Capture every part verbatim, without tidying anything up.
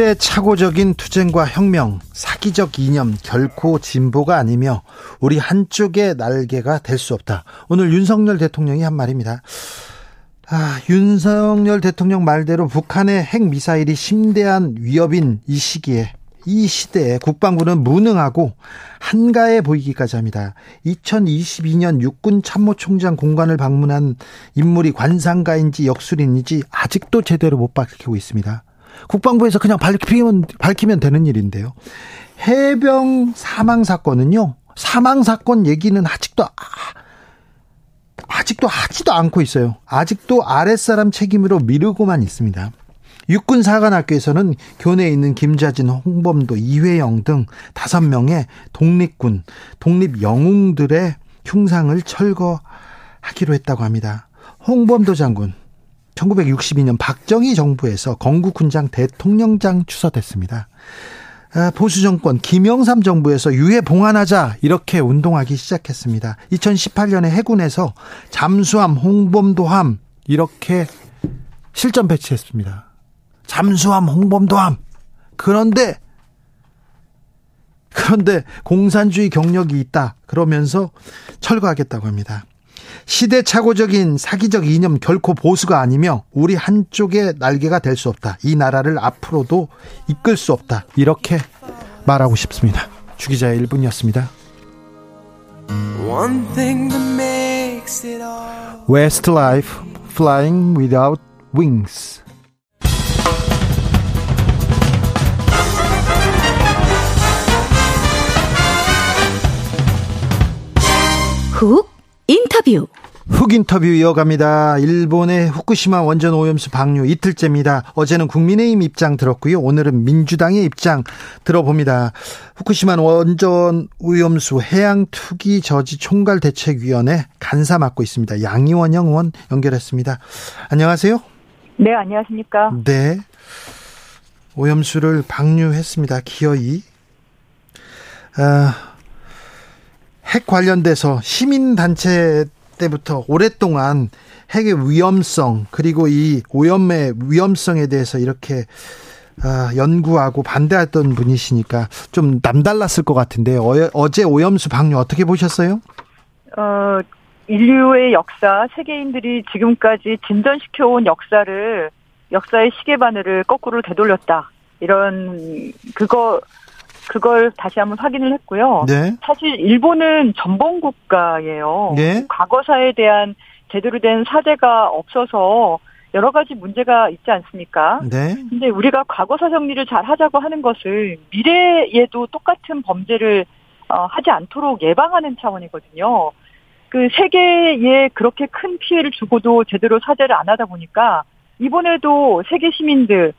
시대착오적인 투쟁과 혁명, 사기적 이념, 결코 진보가 아니며 우리 한쪽의 날개가 될 수 없다. 오늘 윤석열 대통령이 한 말입니다. 아, 윤석열 대통령 말대로 북한의 핵미사일이 심대한 위협인 이 시기에, 이 시대에 국방부는 무능하고 한가해 보이기까지 합니다. 이천이십이 년 육군 참모총장 공관을 방문한 인물이 관상가인지 역술인지 아직도 제대로 못 밝히고 있습니다. 국방부에서 그냥 밝히면, 밝히면 되는 일인데요. 해병 사망 사건은요, 사망 사건 얘기는 아직도 아, 아직도 하지도 않고 있어요. 아직도 아랫사람 책임으로 미루고만 있습니다. 육군사관학교에서는 교내에 있는 김자진, 홍범도, 이회영 등 다섯 명의 독립군, 독립영웅들의 흉상을 철거하기로 했다고 합니다. 홍범도 장군, 천구백육십이 년 박정희 정부에서 건국훈장 대통령장 추서됐습니다. 보수정권 김영삼 정부에서 유해 봉안하자 이렇게 운동하기 시작했습니다. 이천십팔 년에 해군에서 잠수함, 홍범도함 이렇게 실전 배치했습니다. 잠수함, 홍범도함. 그런데 그런데 공산주의 경력이 있다 그러면서 철거하겠다고 합니다. 시대착오적인 사기적 이념, 결코 보수가 아니며 우리 한쪽의 날개가 될 수 없다. 이 나라를 앞으로도 이끌 수 없다. 이렇게 말하고 싶습니다. 주 기자의 일 분이었습니다. Westlife, Flying Without Wings. 훅 인터뷰. 훅 인터뷰 이어갑니다. 일본의 후쿠시마 원전 오염수 방류 이틀째입니다. 어제는 국민의힘 입장 들었고요. 오늘은 민주당의 입장 들어봅니다. 후쿠시마 원전 오염수 해양 투기 저지 총괄 대책위원회 간사 맡고 있습니다. 양이원영 의원 연결했습니다. 안녕하세요. 네, 안녕하십니까. 네. 오염수를 방류했습니다. 기어이. 아. 핵 관련돼서 시민단체 때부터 오랫동안 핵의 위험성 그리고 이 오염의 위험성에 대해서 이렇게 연구하고 반대했던 분이시니까 좀 남달랐을 것 같은데, 어제 오염수 방류 어떻게 보셨어요? 어, 인류의 역사, 세계인들이 지금까지 진전시켜온 역사를, 역사의 시계바늘을 거꾸로 되돌렸다. 이런, 그거... 그걸 다시 한번 확인을 했고요. 네. 사실 일본은 전범 국가예요. 네. 과거사에 대한 제대로 된 사죄가 없어서 여러 가지 문제가 있지 않습니까? 네. 근데 우리가 과거사 정리를 잘 하자고 하는 것은 미래에도 똑같은 범죄를 어, 하지 않도록 예방하는 차원이거든요. 그 세계에 그렇게 큰 피해를 주고도 제대로 사죄를 안 하다 보니까 이번에도 세계 시민들,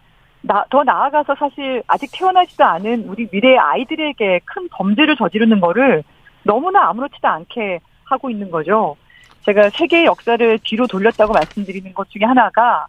나, 더 나아가서 사실 아직 태어나지도 않은 우리 미래의 아이들에게 큰 범죄를 저지르는 거를 너무나 아무렇지도 않게 하고 있는 거죠. 제가 세계의 역사를 뒤로 돌렸다고 말씀드리는 것 중에 하나가,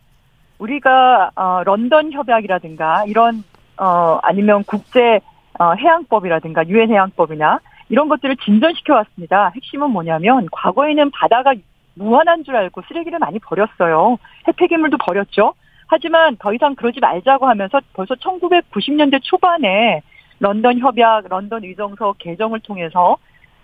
우리가 어, 런던협약이라든가 이런 어, 아니면 국제 어, 해양법이라든가 유엔 해양법이나 이런 것들을 진전시켜 왔습니다. 핵심은 뭐냐면, 과거에는 바다가 무한한 줄 알고 쓰레기를 많이 버렸어요. 해폐기물도 버렸죠. 하지만 더 이상 그러지 말자고 하면서 벌써 천구백구십 년대 초반에 런던 협약, 런던 의정서 개정을 통해서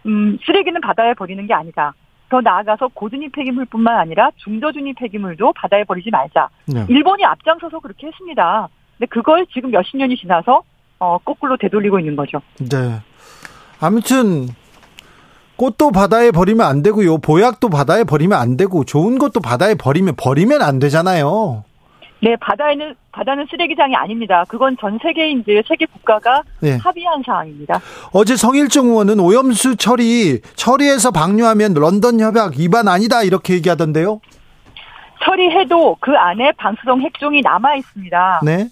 음, 쓰레기는 바다에 버리는 게 아니다. 더 나아가서 고준위 폐기물뿐만 아니라 중저준위 폐기물도 바다에 버리지 말자. 네. 일본이 앞장서서 그렇게 했습니다. 근데 그걸 지금 몇십 년이 지나서 어, 거꾸로 되돌리고 있는 거죠. 네. 아무튼 꽃도 바다에 버리면 안 되고요. 보약도 바다에 버리면 안 되고, 좋은 것도 바다에 버리면 버리면 안 되잖아요. 네, 바다에는, 바다는 쓰레기장이 아닙니다. 그건 전 세계인들, 세계 국가가 네. 합의한 사항입니다. 어제 성일종 의원은 오염수 처리, 처리해서 방류하면 런던 협약 위반 아니다, 이렇게 얘기하던데요. 처리해도 그 안에 방수성 핵종이 남아 있습니다. 네.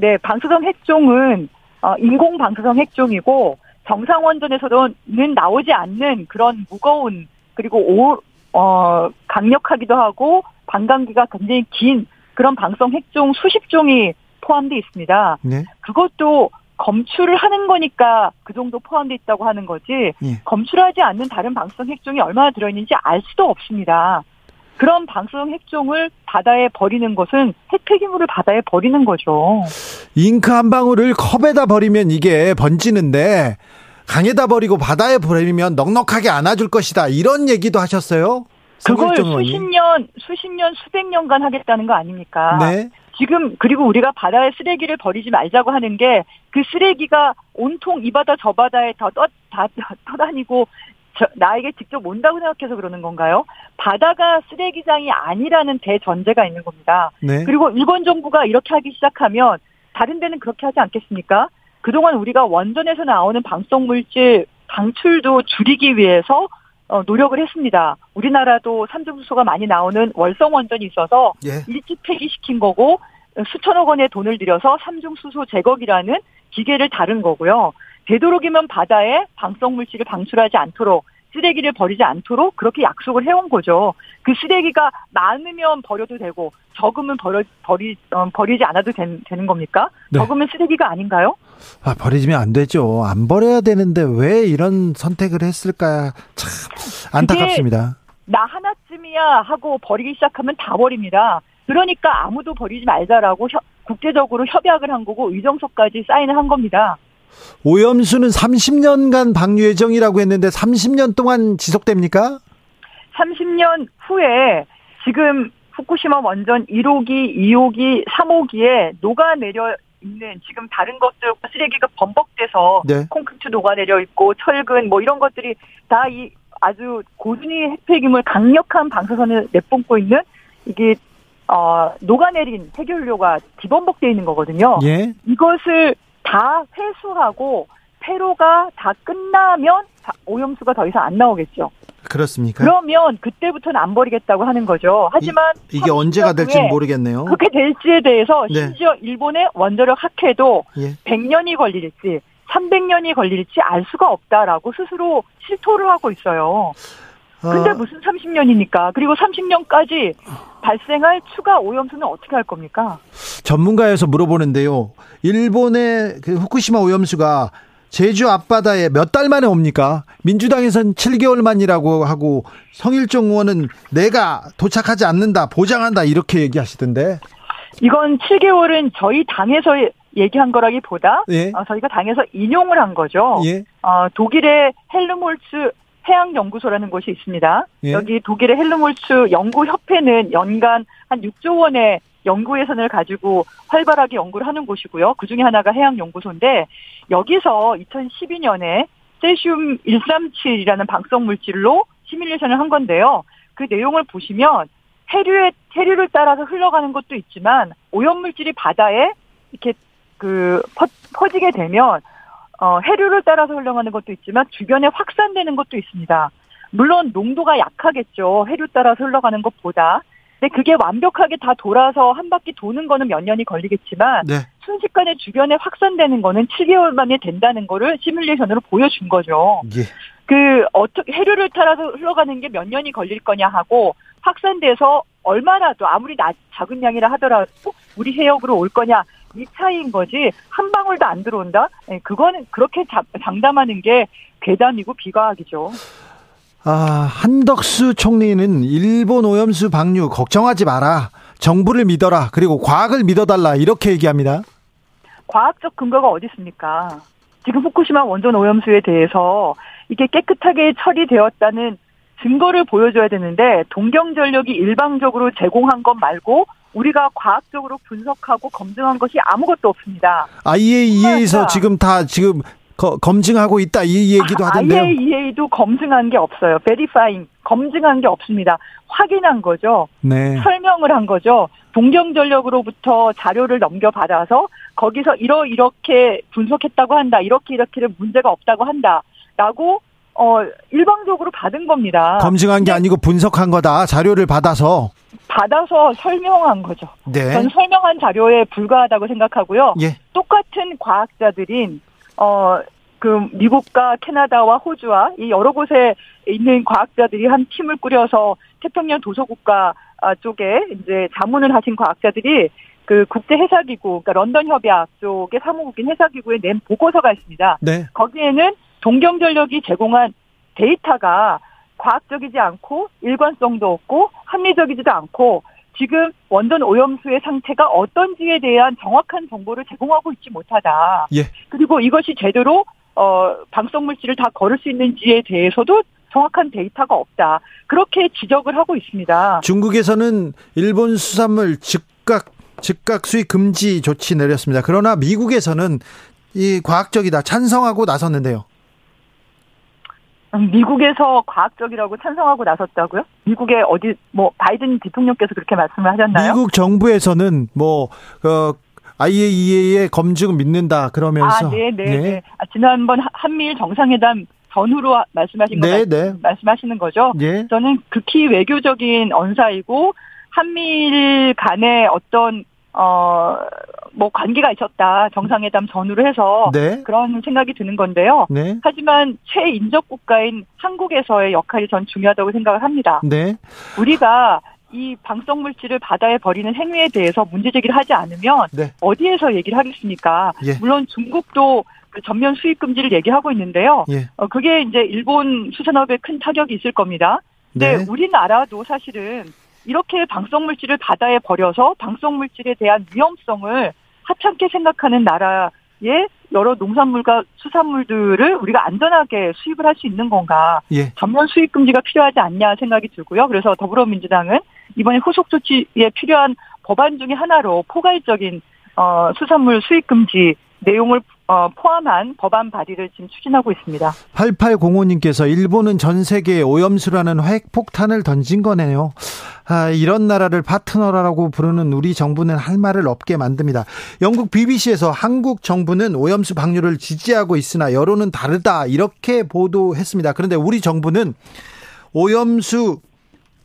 네, 방사성 핵종은 어, 인공 방사성 핵종이고 정상원전에서는 나오지 않는 그런 무거운 그리고 오, 어, 강력하기도 하고 반감기가 굉장히 긴 그런 방사성 핵종 수십 종이 포함돼 있습니다. 네. 그것도 검출을 하는 거니까 그 정도 포함돼 있다고 하는 거지 네. 검출하지 않는 다른 방사성 핵종이 얼마나 들어있는지 알 수도 없습니다. 그런 방사성 핵종을 바다에 버리는 것은 핵폐기물을 바다에 버리는 거죠. 잉크 한 방울을 컵에다 버리면 이게 번지는데 강에다 버리고 바다에 버리면 넉넉하게 안아줄 것이다. 이런 얘기도 하셨어요? 그걸 수십 년, 수십 년, 수백 년간 하겠다는 거 아닙니까? 네. 지금 그리고 우리가 바다에 쓰레기를 버리지 말자고 하는 게 그 쓰레기가 온통 이 바다 저 바다에 다 떠, 다 떠다니고 저, 나에게 직접 온다고 생각해서 그러는 건가요? 바다가 쓰레기장이 아니라는 대전제가 있는 겁니다. 네. 그리고 일본 정부가 이렇게 하기 시작하면 다른 데는 그렇게 하지 않겠습니까? 그동안 우리가 원전에서 나오는 방사성물질 방출도 줄이기 위해서 어, 노력을 했습니다. 우리나라도 삼중수소가 많이 나오는 월성원전이 있어서 예. 일찍 폐기시킨 거고 수천억 원의 돈을 들여서 삼중수소 제거기라는 기계를 다룬 거고요. 되도록이면 바다에 방사성물질을 방출하지 않도록 쓰레기를 버리지 않도록 그렇게 약속을 해온 거죠. 그 쓰레기가 많으면 버려도 되고 적으면 버려, 버리, 버리지 않아도 된, 되는 겁니까? 네. 적으면 쓰레기가 아닌가요? 아, 버리지면 안 되죠. 안 버려야 되는데 왜 이런 선택을 했을까 참 안타깝습니다. 나 하나쯤이야 하고 버리기 시작하면 다 버립니다. 그러니까 아무도 버리지 말자라고 협, 국제적으로 협약을 한 거고 의정서까지 사인을 한 겁니다. 오염수는 삼십 년간 방류 예정이라고 했는데 삼십 년 동안 지속됩니까? 삼십 년 후에 지금 후쿠시마 원전 일 호기, 이 호기, 삼 호기에 녹아내려 있는 지금 다른 것들 쓰레기가 범벅돼서 네. 콘크리트 녹아내려 있고 철근 뭐 이런 것들이 다 이 아주 고준위 핵폐기물 강력한 방사선을 내뿜고 있는 이게 어, 녹아내린 핵연료가 뒤범벅돼 있는 거거든요. 예. 이것을 다 회수하고 폐로가 다 끝나면 오염수가 더 이상 안 나오겠죠. 그렇습니까? 그러면 그때부터는 안 버리겠다고 하는 거죠. 하지만 이, 이게 언제가 될지는 모르겠네요. 그렇게 될지에 대해서 네. 심지어 일본의 원자력 학회도 예. 백 년이 걸릴지 삼백 년이 걸릴지 알 수가 없다라고 스스로 실토를 하고 있어요. 근데 어... 무슨 삼십 년이니까. 그리고 삼십 년까지 발생할 추가 오염수는 어떻게 할 겁니까? 전문가에서 물어보는데요. 일본의 그 후쿠시마 오염수가 제주 앞바다에 몇 달 만에 옵니까? 민주당에서는 칠 개월 만이라고 하고 성일종 의원은 내가 도착하지 않는다, 보장한다 이렇게 얘기하시던데. 이건 칠 개월은 저희 당에서 얘기한 거라기보다 예. 어, 저희가 당에서 인용을 한 거죠. 예. 어, 독일의 헬름홀츠 해양연구소라는 곳이 있습니다. 예. 여기 독일의 헬름홀츠 연구협회는 연간 한 육 조 원의 연구 예산을 가지고 활발하게 연구를 하는 곳이고요. 그중에 하나가 해양연구소인데 여기서 이천십이 년에 세슘 백삼십칠이라는 방사성물질로 시뮬레이션을 한 건데요. 그 내용을 보시면 해류에, 해류를 따라서 흘러가는 것도 있지만 오염물질이 바다에 이렇게 그 퍼, 퍼지게 되면 어, 해류를 따라서 흘러가는 것도 있지만 주변에 확산되는 것도 있습니다. 물론 농도가 약하겠죠. 해류 따라서 흘러가는 것보다. 근데 그게 완벽하게 다 돌아서 한 바퀴 도는 거는 몇 년이 걸리겠지만 네. 순식간에 주변에 확산되는 거는 칠 개월 만에 된다는 거를 시뮬레이션으로 보여준 거죠. 예. 그 어떻게 해류를 따라서 흘러가는 게 몇 년이 걸릴 거냐 하고 확산돼서 얼마나도 아무리 나, 작은 양이라 하더라도 우리 해역으로 올 거냐. 이 차이인 거지 한 방울도 안 들어온다? 그거는 그렇게 자, 장담하는 게 괴담이고 비과학이죠. 아, 한덕수 총리는 일본 오염수 방류 걱정하지 마라. 정부를 믿어라. 그리고 과학을 믿어달라. 이렇게 얘기합니다. 과학적 근거가 어디 있습니까? 지금 후쿠시마 원전 오염수에 대해서 이게 깨끗하게 처리되었다는 증거를 보여줘야 되는데 동경전력이 일방적으로 제공한 것 말고 우리가 과학적으로 분석하고 검증한 것이 아무것도 없습니다. 아이에이이에이에서 지금 다 지금 거, 검증하고 있다 이 얘기도 하던데요. 아이에이이에이도 검증한 게 없어요. 베리파잉 검증한 게 없습니다. 확인한 거죠. 네. 설명을 한 거죠. 동경전력으로부터 자료를 넘겨받아서 거기서 이러 이렇게 분석했다고 한다. 이렇게 이렇게는 문제가 없다고 한다라고 어 일방적으로 받은 겁니다. 검증한 게 아니고 분석한 거다. 자료를 받아서. 받아서 설명한 거죠. 네. 전 설명한 자료에 불과하다고 생각하고요. 예. 똑같은 과학자들인 어, 그 미국과 캐나다와 호주와 이 여러 곳에 있는 과학자들이 한 팀을 꾸려서 태평양 도서국가 쪽에 이제 자문을 하신 과학자들이 그 국제 해사기구, 그러니까 런던협약 쪽의 사무국인 해사기구에 낸 보고서가 있습니다. 네. 거기에는 동경전력이 제공한 데이터가 과학적이지 않고 일관성도 없고 합리적이지도 않고 지금 원전 오염수의 상태가 어떤지에 대한 정확한 정보를 제공하고 있지 못하다. 예. 그리고 이것이 제대로 어, 방사물질을 다 걸을 수 있는지에 대해서도 정확한 데이터가 없다. 그렇게 지적을 하고 있습니다. 중국에서는 일본 수산물 즉각 즉각 수입 금지 조치 내렸습니다. 그러나 미국에서는 이 과학적이다 찬성하고 나섰는데요. 미국에서 과학적이라고 찬성하고 나섰다고요? 미국의 어디 뭐 바이든 대통령께서 그렇게 말씀을 하셨나요? 미국 정부에서는 뭐 어, 아이에이이에이의 검증 믿는다 그러면서 아, 네, 네. 아, 지난번 한미일 정상회담 전후로 말씀하신 네, 거 네. 말씀하시는 거죠? 네. 저는 극히 외교적인 언사이고 한미일 간에 어떤 어, 뭐 관계가 있었다 정상회담 전후로 해서 네. 그런 생각이 드는 건데요. 네. 하지만 최인적 국가인 한국에서의 역할이 전 중요하다고 생각을 합니다. 네. 우리가 이 방사물질을 바다에 버리는 행위에 대해서 문제제기를 하지 않으면 네. 어디에서 얘기를 하겠습니까? 예. 물론 중국도 그 전면 수입 금지를 얘기하고 있는데요. 예. 어, 그게 이제 일본 수산업에 큰 타격이 있을 겁니다. 근데 네. 우리나라도 사실은 이렇게 방사물질을 바다에 버려서 방사물질에 대한 위험성을 하찮게 생각하는 나라의 여러 농산물과 수산물들을 우리가 안전하게 수입을 할 수 있는 건가. 예. 전면 수입 금지가 필요하지 않냐 생각이 들고요. 그래서 더불어민주당은 이번에 후속 조치에 필요한 법안 중에 하나로 포괄적인 어, 수산물 수입 금지 내용을 어, 포함한 법안 발의를 지금 추진하고 있습니다. 팔팔공오님께서 일본은 전 세계에 오염수라는 핵폭탄을 던진 거네요. 아, 이런 나라를 파트너라고 부르는 우리 정부는 할 말을 없게 만듭니다. 영국 비비씨에서 한국 정부는 오염수 방류를 지지하고 있으나 여론은 다르다 이렇게 보도했습니다. 그런데 우리 정부는 오염수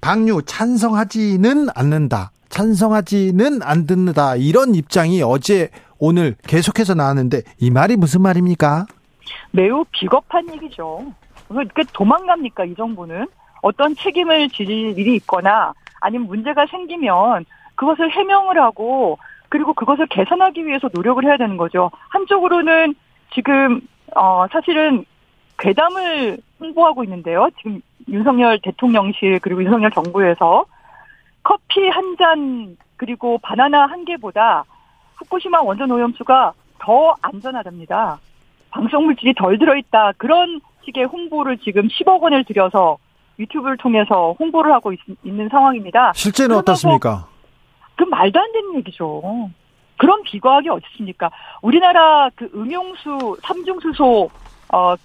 방류 찬성하지는 않는다. 찬성하지는 않는다. 이런 입장이 어제 오늘 계속해서 나왔는데 이 말이 무슨 말입니까? 매우 비겁한 얘기죠. 그러니까 도망갑니까 이 정부는? 어떤 책임을 질 일이 있거나 아니면 문제가 생기면 그것을 해명을 하고 그리고 그것을 개선하기 위해서 노력을 해야 되는 거죠. 한쪽으로는 지금 어 사실은 괴담을 홍보하고 있는데요. 지금 윤석열 대통령실 그리고 윤석열 정부에서 커피 한 잔 그리고 바나나 한 개보다 후쿠시마 원전 오염수가 더 안전하답니다. 방사물질이 덜 들어있다. 그런 식의 홍보를 지금 십억 원을 들여서 유튜브를 통해서 홍보를 하고 있, 있는 상황입니다. 실제는 어떻습니까? 그 말도 안 되는 얘기죠. 그런 비과학이 어디 있습니까? 우리나라 그 음용수, 삼중수소 어,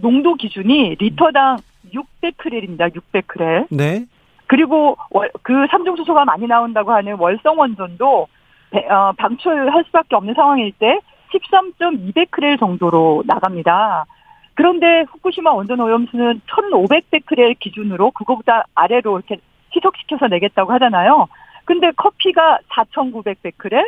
농도 기준이 리터당 육백 크렐입니다. 육백 크렐. 네. 그리고 월, 그 삼중수소가 많이 나온다고 하는 월성원전도 방출할 수밖에 없는 상황일 때 십삼 점 이백 크렐 정도로 나갑니다. 그런데 후쿠시마 원전 오염수는 천오백 베크렐 기준으로 그거보다 아래로 이렇게 희석시켜서 내겠다고 하잖아요. 근데 커피가 사천구백 베크렐,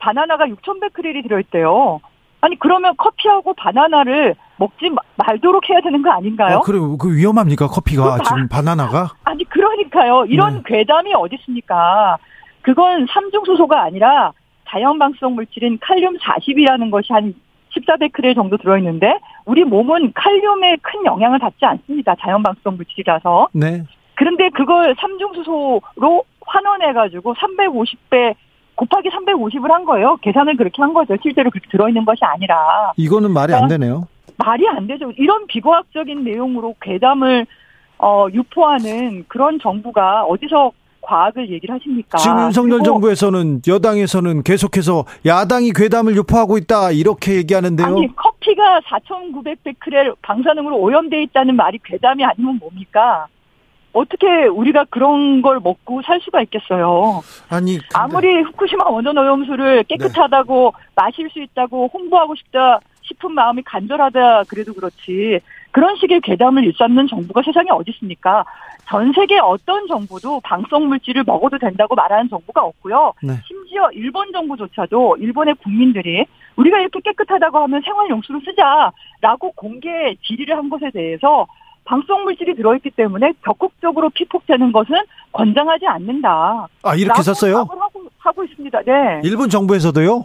바나나가 육천 베크렐이 들어있대요. 아니 그러면 커피하고 바나나를 먹지 말도록 해야 되는 거 아닌가요? 아, 그럼 그 위험합니까 커피가 그 바, 지금 바나나가? 아니 그러니까요. 이런 네. 괴담이 어디 있습니까? 그건 삼중수소가 아니라 자연방사성 물질인 칼륨 사십이라는 것이 한 십사 베크렐 정도 들어있는데 우리 몸은 칼륨에 큰 영향을 받지 않습니다. 자연방사성 물질이라서. 네. 그런데 그걸 삼중수소로 환원해가지고 삼백오십 배 곱하기 삼백오십을 한 거예요. 계산을 그렇게 한 거죠. 실제로 그렇게 들어있는 것이 아니라. 이거는 말이 그러니까 안 되네요. 말이 안 되죠. 이런 비과학적인 내용으로 괴담을 어, 유포하는 그런 정부가 어디서 과학을 얘기를 하십니까? 지금 윤석열 정부에서는 여당에서는 계속해서 야당이 괴담을 유포하고 있다 이렇게 얘기하는데요. 아니 커피가 사천구백 베크렐 방사능으로 오염돼 있다는 말이 괴담이 아니면 뭡니까? 어떻게 우리가 그런 걸 먹고 살 수가 있겠어요? 아니 근데... 아무리 후쿠시마 원전 오염수를 깨끗하다고 네. 마실 수 있다고 홍보하고 싶다 싶은 마음이 간절하다 그래도 그렇지 그런 식의 괴담을 일삼는 정부가 세상에 어디 있습니까? 전 세계 어떤 정부도 방사성물질을 먹어도 된다고 말하는 정부가 없고요. 네. 심지어 일본 정부조차도 일본의 국민들이 우리가 이렇게 깨끗하다고 하면 생활용수로 쓰자라고 공개 질의를 한 것에 대해서 방사성물질이 들어있기 때문에 적극적으로 피폭되는 것은 권장하지 않는다. 아, 이렇게 썼어요? 하고, 하고 있습니다. 네. 일본 정부에서도요?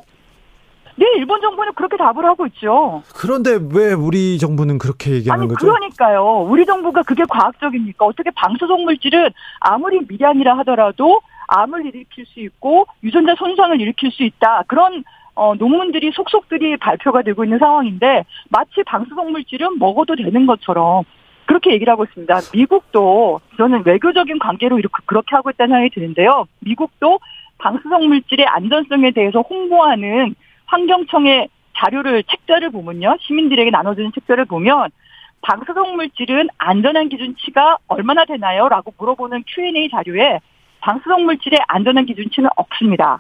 네, 일본 정부는 그렇게 답을 하고 있죠. 그런데 왜 우리 정부는 그렇게 얘기하는 아니, 거죠? 그러니까요. 우리 정부가 그게 과학적입니까? 어떻게 방사성 물질은 아무리 미량이라 하더라도 암을 일으킬 수 있고 유전자 손상을 일으킬 수 있다. 그런 어, 논문들이 속속들이 발표가 되고 있는 상황인데 마치 방사성 물질은 먹어도 되는 것처럼 그렇게 얘기를 하고 있습니다. 미국도 저는 외교적인 관계로 이렇게 그렇게 하고 있다는 생각이 드는데요. 미국도 방사성 물질의 안전성에 대해서 홍보하는 환경청의 자료를 책자를 보면요. 시민들에게 나눠주는 책자를 보면 방사성 물질은 안전한 기준치가 얼마나 되나요? 라고 물어보는 큐 앤 에이 자료에 방사성 물질의 안전한 기준치는 없습니다.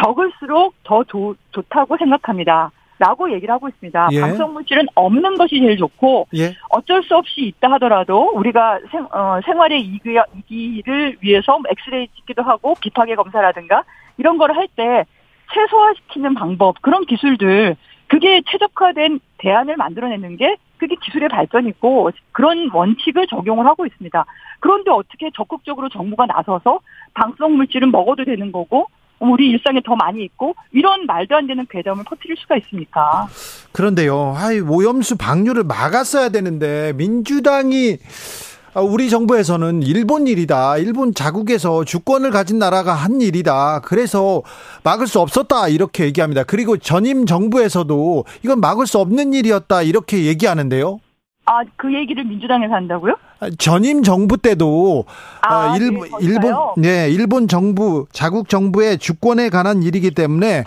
적을수록 더 조, 좋다고 생각합니다. 라고 얘기를 하고 있습니다. 예. 방사성 물질은 없는 것이 제일 좋고 예. 어쩔 수 없이 있다 하더라도 우리가 생, 어, 생활의 이기, 이기를 위해서 엑스레이 찍기도 하고 비파계 검사라든가 이런 걸 할 때 최소화시키는 방법, 그런 기술들, 그게 최적화된 대안을 만들어내는 게 그게 기술의 발전이고 그런 원칙을 적용을 하고 있습니다. 그런데 어떻게 적극적으로 정부가 나서서 방사성 물질은 먹어도 되는 거고 우리 일상에 더 많이 있고 이런 말도 안 되는 괴담을 퍼뜨릴 수가 있습니까? 그런데요. 아이, 오염수 방류를 막았어야 되는데 민주당이 우리 정부에서는 일본 일이다. 일본 자국에서 주권을 가진 나라가 한 일이다. 그래서 막을 수 없었다. 이렇게 얘기합니다. 그리고 전임 정부에서도 이건 막을 수 없는 일이었다. 이렇게 얘기하는데요. 아, 그 얘기를 민주당에서 한다고요? 전임 정부 때도 아, 일본, 네, 일본, 네, 일본 정부, 자국 정부의 주권에 관한 일이기 때문에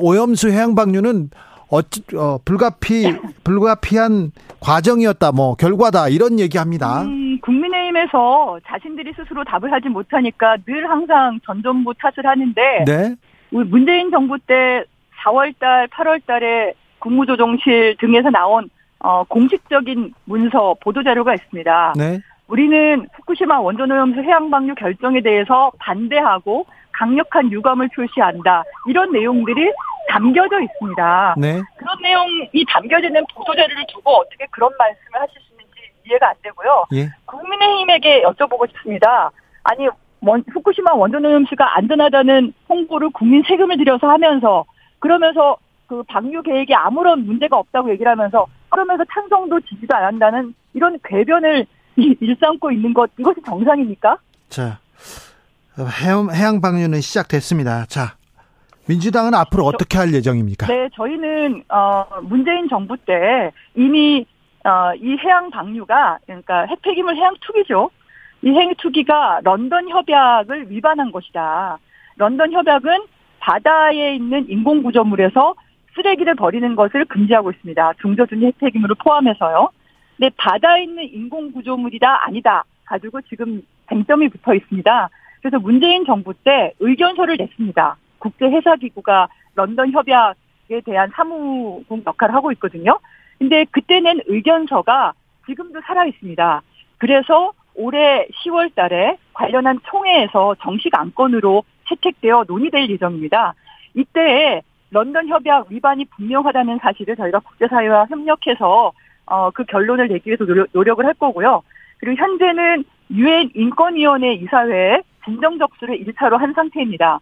오염수 해양 방류는 어찌, 어, 불가피, 불가피한 과정이었다, 뭐, 결과다, 이런 얘기 합니다. 음, 국민의힘에서 자신들이 스스로 답을 하지 못하니까 늘 항상 전 정부 탓을 하는데, 네. 우리 문재인 정부 때 사월달, 팔월달에 국무조정실 등에서 나온, 어, 공식적인 문서, 보도자료가 있습니다. 네. 우리는 후쿠시마 원전오염수 해양방류 결정에 대해서 반대하고 강력한 유감을 표시한다. 이런 내용들이 담겨져 있습니다. 네. 그런 내용이 담겨지는 보도자료를 두고 어떻게 그런 말씀을 하실 수 있는지 이해가 안 되고요. 예. 국민의힘에게 여쭤보고 싶습니다. 아니 원, 후쿠시마 원전오염수가 안전하다는 홍보를 국민 세금을 들여서 하면서 그러면서 그 방류 계획에 아무런 문제가 없다고 얘기를 하면서 그러면서 찬성도 지지도 안 한다는 이런 궤변을 일삼고 있는 것 이것이 정상입니까? 자, 해양, 해양 방류는 시작됐습니다. 자. 민주당은 앞으로 어떻게 할 예정입니까? 네, 저희는 어, 문재인 정부 때 이미 어, 이 해양 방류가 그러니까 핵폐기물 해양 투기죠. 이 해양 투기가 런던협약을 위반한 것이다. 런던협약은 바다에 있는 인공구조물에서 쓰레기를 버리는 것을 금지하고 있습니다. 중저준위 핵폐기물을 포함해서요. 근데 바다에 있는 인공구조물이다 아니다 가지고 지금 쟁점이 붙어 있습니다. 그래서 문재인 정부 때 의견서를 냈습니다. 국제해사기구가 런던 협약에 대한 사무국 역할을 하고 있거든요. 근데 그때 낸 의견서가 지금도 살아있습니다. 그래서 올해 시월 달에 관련한 총회에서 정식 안건으로 채택되어 논의될 예정입니다. 이때에 런던 협약 위반이 분명하다는 사실을 저희가 국제사회와 협력해서 어, 그 결론을 내기 위해서 노력, 노력을 할 거고요. 그리고 현재는 유엔 인권위원회 이사회에 진정 접수를 일 차로 한 상태입니다.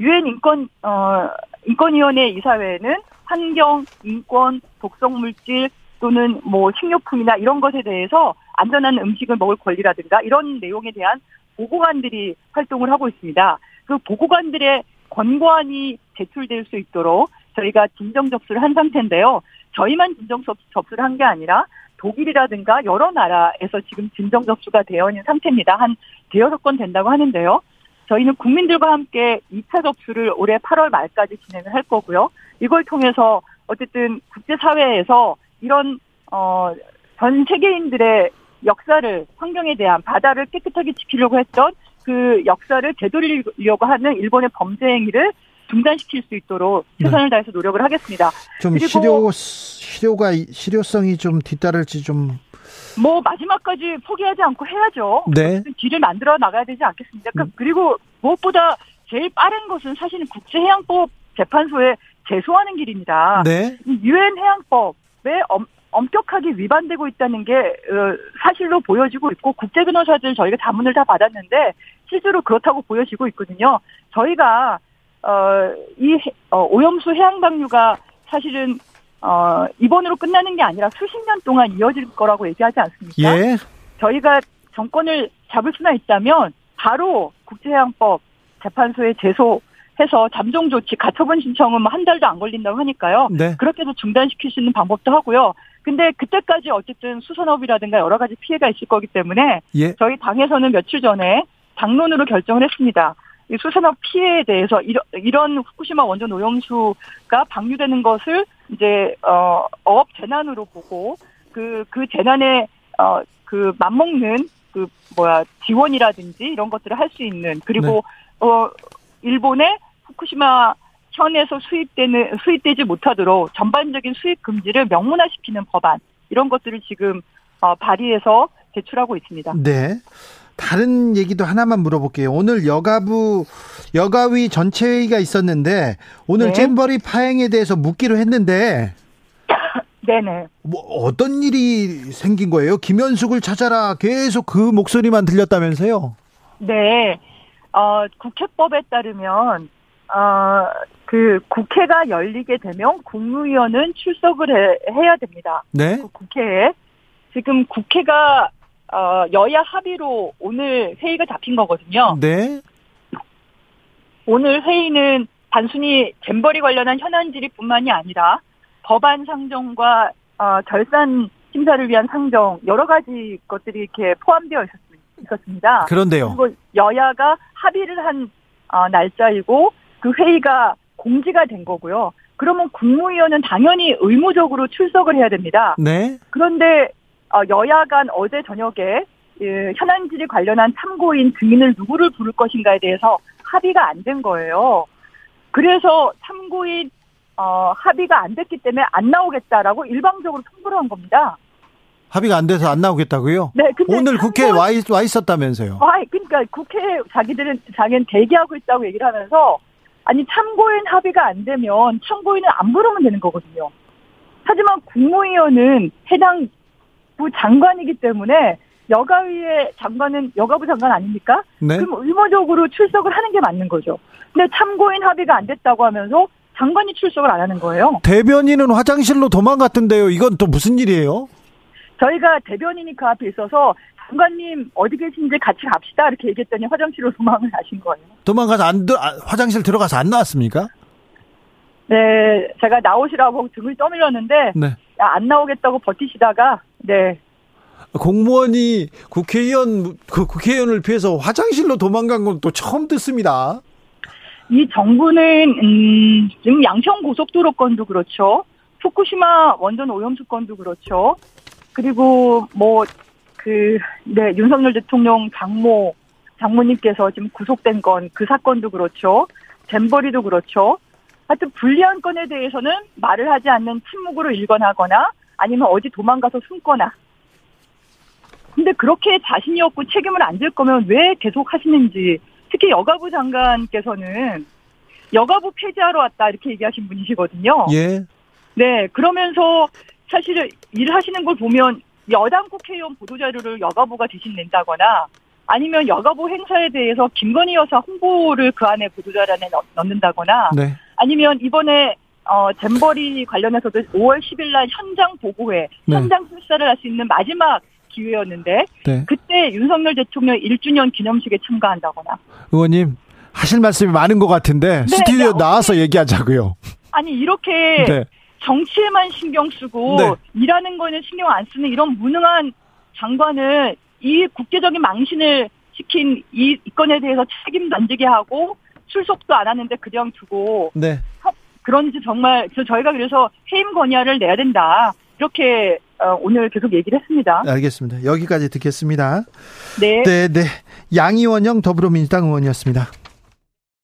유엔 인권 어 인권위원회 이사회는 환경, 인권, 독성물질 또는 뭐 식료품이나 이런 것에 대해서 안전한 음식을 먹을 권리라든가 이런 내용에 대한 보고관들이 활동을 하고 있습니다. 그 보고관들의 권고안이 제출될 수 있도록 저희가 진정 접수를 한 상태인데요. 저희만 진정 접수를 한 게 아니라 독일이라든가 여러 나라에서 지금 진정 접수가 되어 있는 상태입니다. 한 대여섯 건 된다고 하는데요. 저희는 국민들과 함께 이 차 접수를 올해 팔월 말까지 진행을 할 거고요. 이걸 통해서 어쨌든 국제사회에서 이런 어, 전 세계인들의 역사를 환경에 대한 바다를 깨끗하게 지키려고 했던 그 역사를 되돌리려고 하는 일본의 범죄 행위를 중단시킬 수 있도록 최선을 네. 다해서 노력을 하겠습니다. 좀 실효, 실효가, 실효성이 좀 뒤따를지 좀. 뭐 마지막까지 포기하지 않고 해야죠. 네. 길을 만들어 나가야 되지 않겠습니까? 그러니까 음. 그리고 무엇보다 제일 빠른 것은 사실은 국제해양법 재판소에 제소하는 길입니다. 네. 유엔 해양법에 엄, 엄격하게 위반되고 있다는 게 어, 사실로 보여지고 있고 국제 변호사들 저희가 자문을 다 받았는데 실제로 그렇다고 보여지고 있거든요. 저희가 어, 이 어, 오염수 해양 방류가 사실은 어, 이번으로 끝나는 게 아니라 수십 년 동안 이어질 거라고 얘기하지 않습니까? 예. 저희가 정권을 잡을 수나 있다면 바로 국제해양법 재판소에 제소해서 잠정 조치, 가처분 신청은 뭐 한 달도 안 걸린다고 하니까요. 네. 그렇게 해서 중단시킬 수 있는 방법도 하고요. 근데 그때까지 어쨌든 수산업이라든가 여러 가지 피해가 있을 거기 때문에 예. 저희 당에서는 며칠 전에 당론으로 결정을 했습니다. 수산업 피해에 대해서 이런, 이런 후쿠시마 원전 오염수가 방류되는 것을 이제 어, 어업 재난으로 보고 그, 그 재난에 어, 그 맞먹는 그 뭐야 지원이라든지 이런 것들을 할 수 있는 그리고 네. 어, 일본의 후쿠시마 현에서 수입되는 수입되지 못하도록 전반적인 수입 금지를 명문화시키는 법안 이런 것들을 지금 어, 발의해서 제출하고 있습니다. 네. 다른 얘기도 하나만 물어볼게요. 오늘 여가부, 여가위 전체회의가 있었는데, 오늘 네. 잼버리 파행에 대해서 묻기로 했는데, 네네. 뭐, 어떤 일이 생긴 거예요? 김현숙을 찾아라. 계속 그 목소리만 들렸다면서요? 네. 어, 국회법에 따르면, 어, 그 국회가 열리게 되면 국무위원은 출석을 해, 해야 됩니다. 네. 그 국회에. 지금 국회가 어, 여야 합의로 오늘 회의가 잡힌 거거든요. 네. 오늘 회의는 단순히 잼버리 관련한 현안 질의뿐만이 아니라 법안 상정과 어, 결산 심사를 위한 상정 여러 가지 것들이 이렇게 포함되어 있었습니다. 그런데요. 그리고 여야가 합의를 한 어, 날짜이고 그 회의가 공지가 된 거고요. 그러면 국무위원은 당연히 의무적으로 출석을 해야 됩니다. 네. 그런데 여야 간 어제 저녁에 현안 질의 관련한 참고인 증인을 누구를 부를 것인가에 대해서 합의가 안 된 거예요. 그래서 참고인 어, 합의가 안 됐기 때문에 안 나오겠다라고 일방적으로 통보를 한 겁니다. 합의가 안 돼서 안 나오겠다고요? 네. 근데 오늘 참고인, 국회에 와, 있, 와 있었다면서요? 와, 그러니까 국회에 자기들은 자기는 대기하고 있다고 얘기를 하면서 아니 참고인 합의가 안 되면 참고인을 안 부르면 되는 거거든요. 하지만 국무위원은 해당 장관이기 때문에 여가위의 장관은 여가부 장관 아닙니까? 네. 그럼 의무적으로 출석을 하는 게 맞는 거죠. 근데 참고인 합의가 안 됐다고 하면서 장관이 출석을 안 하는 거예요. 대변인은 화장실로 도망갔던데요. 이건 또 무슨 일이에요? 저희가 대변인이 그 앞에 있어서 장관님 어디 계신지 같이 갑시다 이렇게 얘기했더니 화장실로 도망을 가신 거예요. 도망가서 안 화장실 들어가서 안 나왔습니까? 네, 제가 나오시라고 등을 떠밀렸는데 네. 안 나오겠다고 버티시다가 네. 공무원이 국회의원 그 국회의원을 피해서 화장실로 도망간 건 또 처음 듣습니다. 이 정부는 음, 지금 양평 고속도로 건도 그렇죠. 후쿠시마 원전 오염수 건도 그렇죠. 그리고 뭐 그 네, 윤석열 대통령 장모 장모님께서 지금 구속된 건 그 사건도 그렇죠. 잼버리도 그렇죠. 하여튼 불리한 건에 대해서는 말을 하지 않는 침묵으로 일관하거나 아니면 어디 도망가서 숨거나. 근데 그렇게 자신이 없고 책임을 안 질 거면 왜 계속 하시는지. 특히 여가부 장관께서는 여가부 폐지하러 왔다 이렇게 얘기하신 분이시거든요. 예. 네. 그러면서 사실 일하시는 걸 보면 여당 국회의원 보도자료를 여가부가 대신 낸다거나 아니면 여가부 행사에 대해서 김건희 여사 홍보를 그 안에 보도자료에 넣는다거나 네. 아니면 이번에 어, 잼버리 관련해서도 오월 십일 날 현장 보고회, 네. 현장 출사를 할 수 있는 마지막 기회였는데 네. 그때 윤석열 대통령 일 주년 기념식에 참가한다거나. 의원님 하실 말씀이 많은 것 같은데 네, 스튜디오 네, 나와서 어떻게, 얘기하자고요. 아니 이렇게 네. 정치에만 신경 쓰고 네. 일하는 거는 신경 안 쓰는 이런 무능한 장관을 이 국제적인 망신을 시킨 이 건에 대해서 책임 던지게 하고 출석도 안 하는데 그냥 두고 네. 그런지 정말 저희가 그래서 해임 건의안을 내야 된다. 이렇게 오늘 계속 얘기를 했습니다. 알겠습니다. 여기까지 듣겠습니다. 네. 네, 네. 양이원영 더불어민주당 의원이었습니다.